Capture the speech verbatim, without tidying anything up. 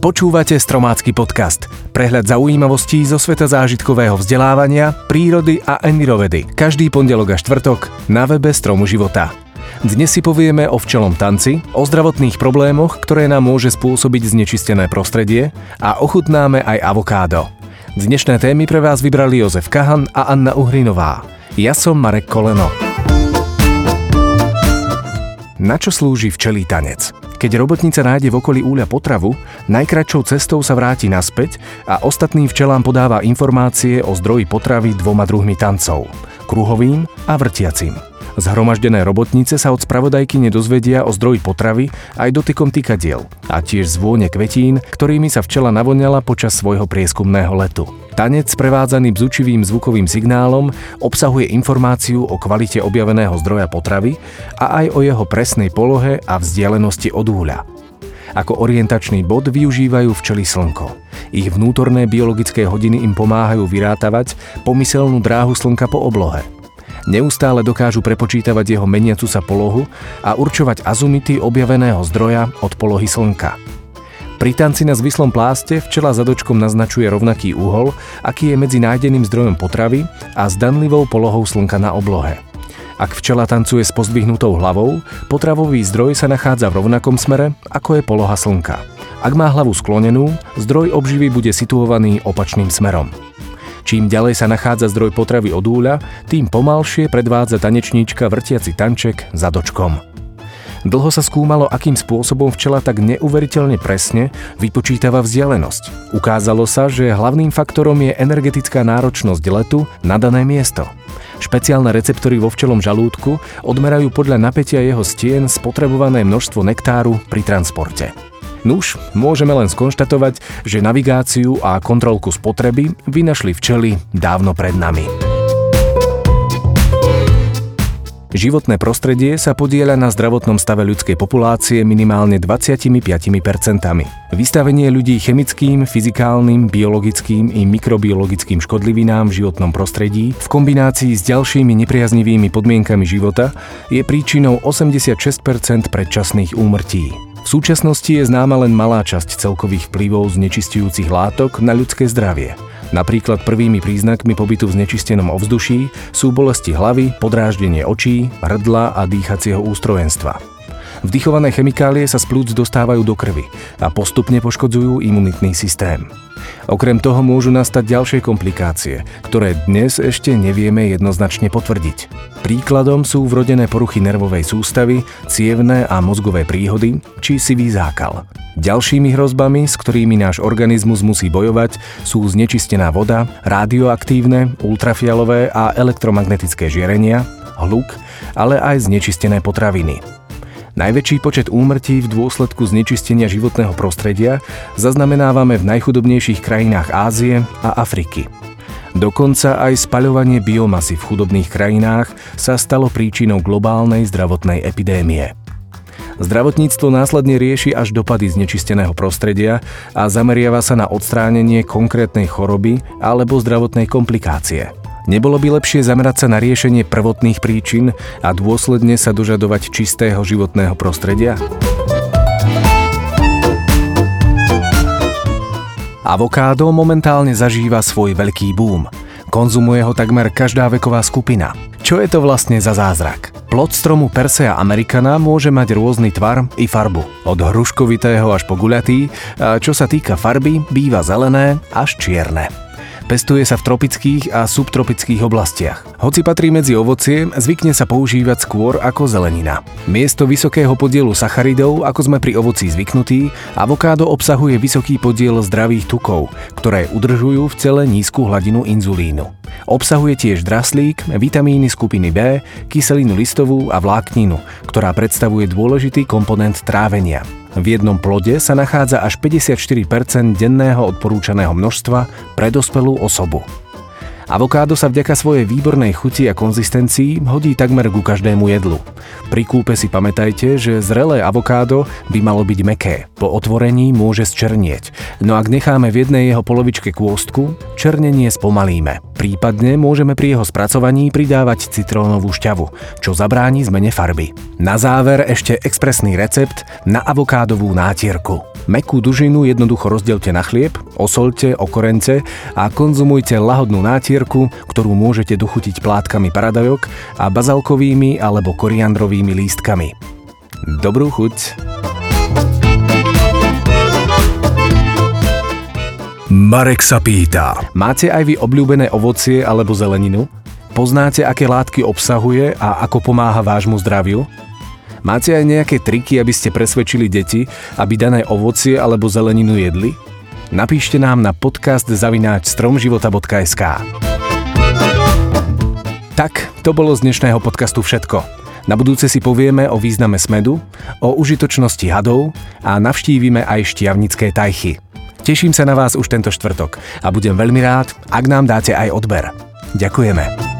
Počúvate stromácky podcast, prehľad zaujímavostí zo sveta zážitkového vzdelávania, prírody a envirovedy. Každý pondelok a štvrtok na webe Stromu života. Dnes si povieme o včelom tanci, o zdravotných problémoch, ktoré nám môže spôsobiť znečistené prostredie a ochutnáme aj avokádo. Dnešné témy pre vás vybrali Jozef Kahan a Anna Uhrinová. Ja som Marek Koleno. Na čo slúži včelí tanec? Keď robotnica nájde v okolí úľa potravu, najkratšou cestou sa vráti naspäť a ostatným včelám podáva informácie o zdroji potravy dvoma druhmi tancov – kruhovým a vrtiacim. Zhromaždené robotnice sa od spravodajky nedozvedia o zdroji potravy aj dotykom tykadiel a tiež z vône kvetín, ktorými sa včela navoňala počas svojho prieskumného letu. Tanec prevádzaný bzučivým zvukovým signálom obsahuje informáciu o kvalite objaveného zdroja potravy a aj o jeho presnej polohe a vzdialenosti od úľa. Ako orientačný bod využívajú včely slnko. Ich vnútorné biologické hodiny im pomáhajú vyrátavať pomyselnú dráhu slnka po oblohe. Neustále dokážu prepočítavať jeho meniacu sa polohu a určovať azimity objaveného zdroja od polohy slnka. Pri tanci na zvislom pláste včela zadočkom naznačuje rovnaký úhol, aký je medzi nájdeným zdrojom potravy a zdanlivou polohou slnka na oblohe. Ak včela tancuje s pozdvihnutou hlavou, potravový zdroj sa nachádza v rovnakom smere, ako je poloha slnka. Ak má hlavu sklonenú, zdroj obživy bude situovaný opačným smerom. Čím ďalej sa nachádza zdroj potravy od úľa, tým pomalšie predvádza tanečníčka vrtiaci tanček zadočkom. Dlho sa skúmalo, akým spôsobom včela tak neuveriteľne presne vypočítava vzdialenosť. Ukázalo sa, že hlavným faktorom je energetická náročnosť letu na dané miesto. Špeciálne receptory vo včelom žalúdku odmerajú podľa napätia jeho stien spotrebované množstvo nektáru pri transporte. Nuž, môžeme len skonštatovať, že navigáciu a kontrolku spotreby vynašli včely dávno pred nami. Životné prostredie sa podieľa na zdravotnom stave ľudskej populácie minimálne dvadsaťpäť percent. Vystavenie ľudí chemickým, fyzikálnym, biologickým i mikrobiologickým škodlivinám v životnom prostredí v kombinácii s ďalšími nepriaznivými podmienkami života je príčinou osemdesiatšesť percent predčasných úmrtí. V súčasnosti je známa len malá časť celkových vplyvov znečistujúcich látok na ľudské zdravie. Napríklad prvými príznakmi pobytu v znečistenom ovzduší sú bolesti hlavy, podráždenie očí, hrdla a dýchacieho ústrojenstva. Vdychované chemikálie sa z pľúc dostávajú do krvi a postupne poškodzujú imunitný systém. Okrem toho môžu nastať ďalšie komplikácie, ktoré dnes ešte nevieme jednoznačne potvrdiť. Príkladom sú vrodené poruchy nervovej sústavy, cievne a mozgové príhody či sivý zákal. Ďalšími hrozbami, s ktorými náš organizmus musí bojovať, sú znečistená voda, radioaktívne, ultrafialové a elektromagnetické žiarenia, hluk, ale aj znečistené potraviny. Najväčší počet úmrtí v dôsledku znečistenia životného prostredia zaznamenávame v najchudobnejších krajinách Ázie a Afriky. Dokonca aj spaľovanie biomasy v chudobných krajinách sa stalo príčinou globálnej zdravotnej epidémie. Zdravotníctvo následne rieši až dopady znečisteného prostredia a zameriava sa na odstránenie konkrétnej choroby alebo zdravotnej komplikácie. Nebolo by lepšie zamerať sa na riešenie prvotných príčin a dôsledne sa dožadovať čistého životného prostredia? Avokádo momentálne zažíva svoj veľký boom. Konzumuje ho takmer každá veková skupina. Čo je to vlastne za zázrak? Plod stromu Persea americana môže mať rôzny tvar i farbu. Od hruškovitého až po guľatý, a čo sa týka farby, býva zelené až čierne. Pestuje sa v tropických a subtropických oblastiach. Hoci patrí medzi ovocie, zvykne sa používať skôr ako zelenina. Miesto vysokého podielu sacharidov, ako sme pri ovoci zvyknutí, avokádo obsahuje vysoký podiel zdravých tukov, ktoré udržujú v tele nízku hladinu inzulínu. Obsahuje tiež draslík, vitamíny skupiny B, kyselinu listovú a vlákninu, ktorá predstavuje dôležitý komponent trávenia. V jednom plode sa nachádza až päťdesiatštyri percent denného odporúčaného množstva pre dospelú osobu. Avokádo sa vďaka svojej výbornej chuti a konzistencii hodí takmer ku každému jedlu. Pri kúpe si pamätajte, že zrelé avokádo by malo byť mäkké. Po otvorení môže zčernieť, no ak necháme v jednej jeho polovičke kôstku, černenie spomalíme. Prípadne môžeme pri jeho spracovaní pridávať citrónovú šťavu, čo zabráni zmene farby. Na záver ešte expresný recept na avokádovú nátierku. Mäkkú dužinu jednoducho rozdielte na chlieb, osolte, okorence a konzumujte lahodnú nátierku, ktorú môžete dochutiť plátkami paradajok a bazalkovými alebo koriandrovými lístkami. Dobrú chuť! Marek sa pýta. Máte aj vy obľúbené ovocie alebo zeleninu? Poznáte, aké látky obsahuje a ako pomáha vášmu zdraviu? Máte aj nejaké triky, aby ste presvedčili deti, aby dané ovocie alebo zeleninu jedli? Napíšte nám na podcast zavináč strom života bodka es ká. Tak, to bolo z dnešného podcastu všetko. Na budúce si povieme o význame smedu, o užitočnosti hadov a navštívime aj štiavnické tajchy. Teším sa na vás už tento štvrtok a budem veľmi rád, ak nám dáte aj odber. Ďakujeme.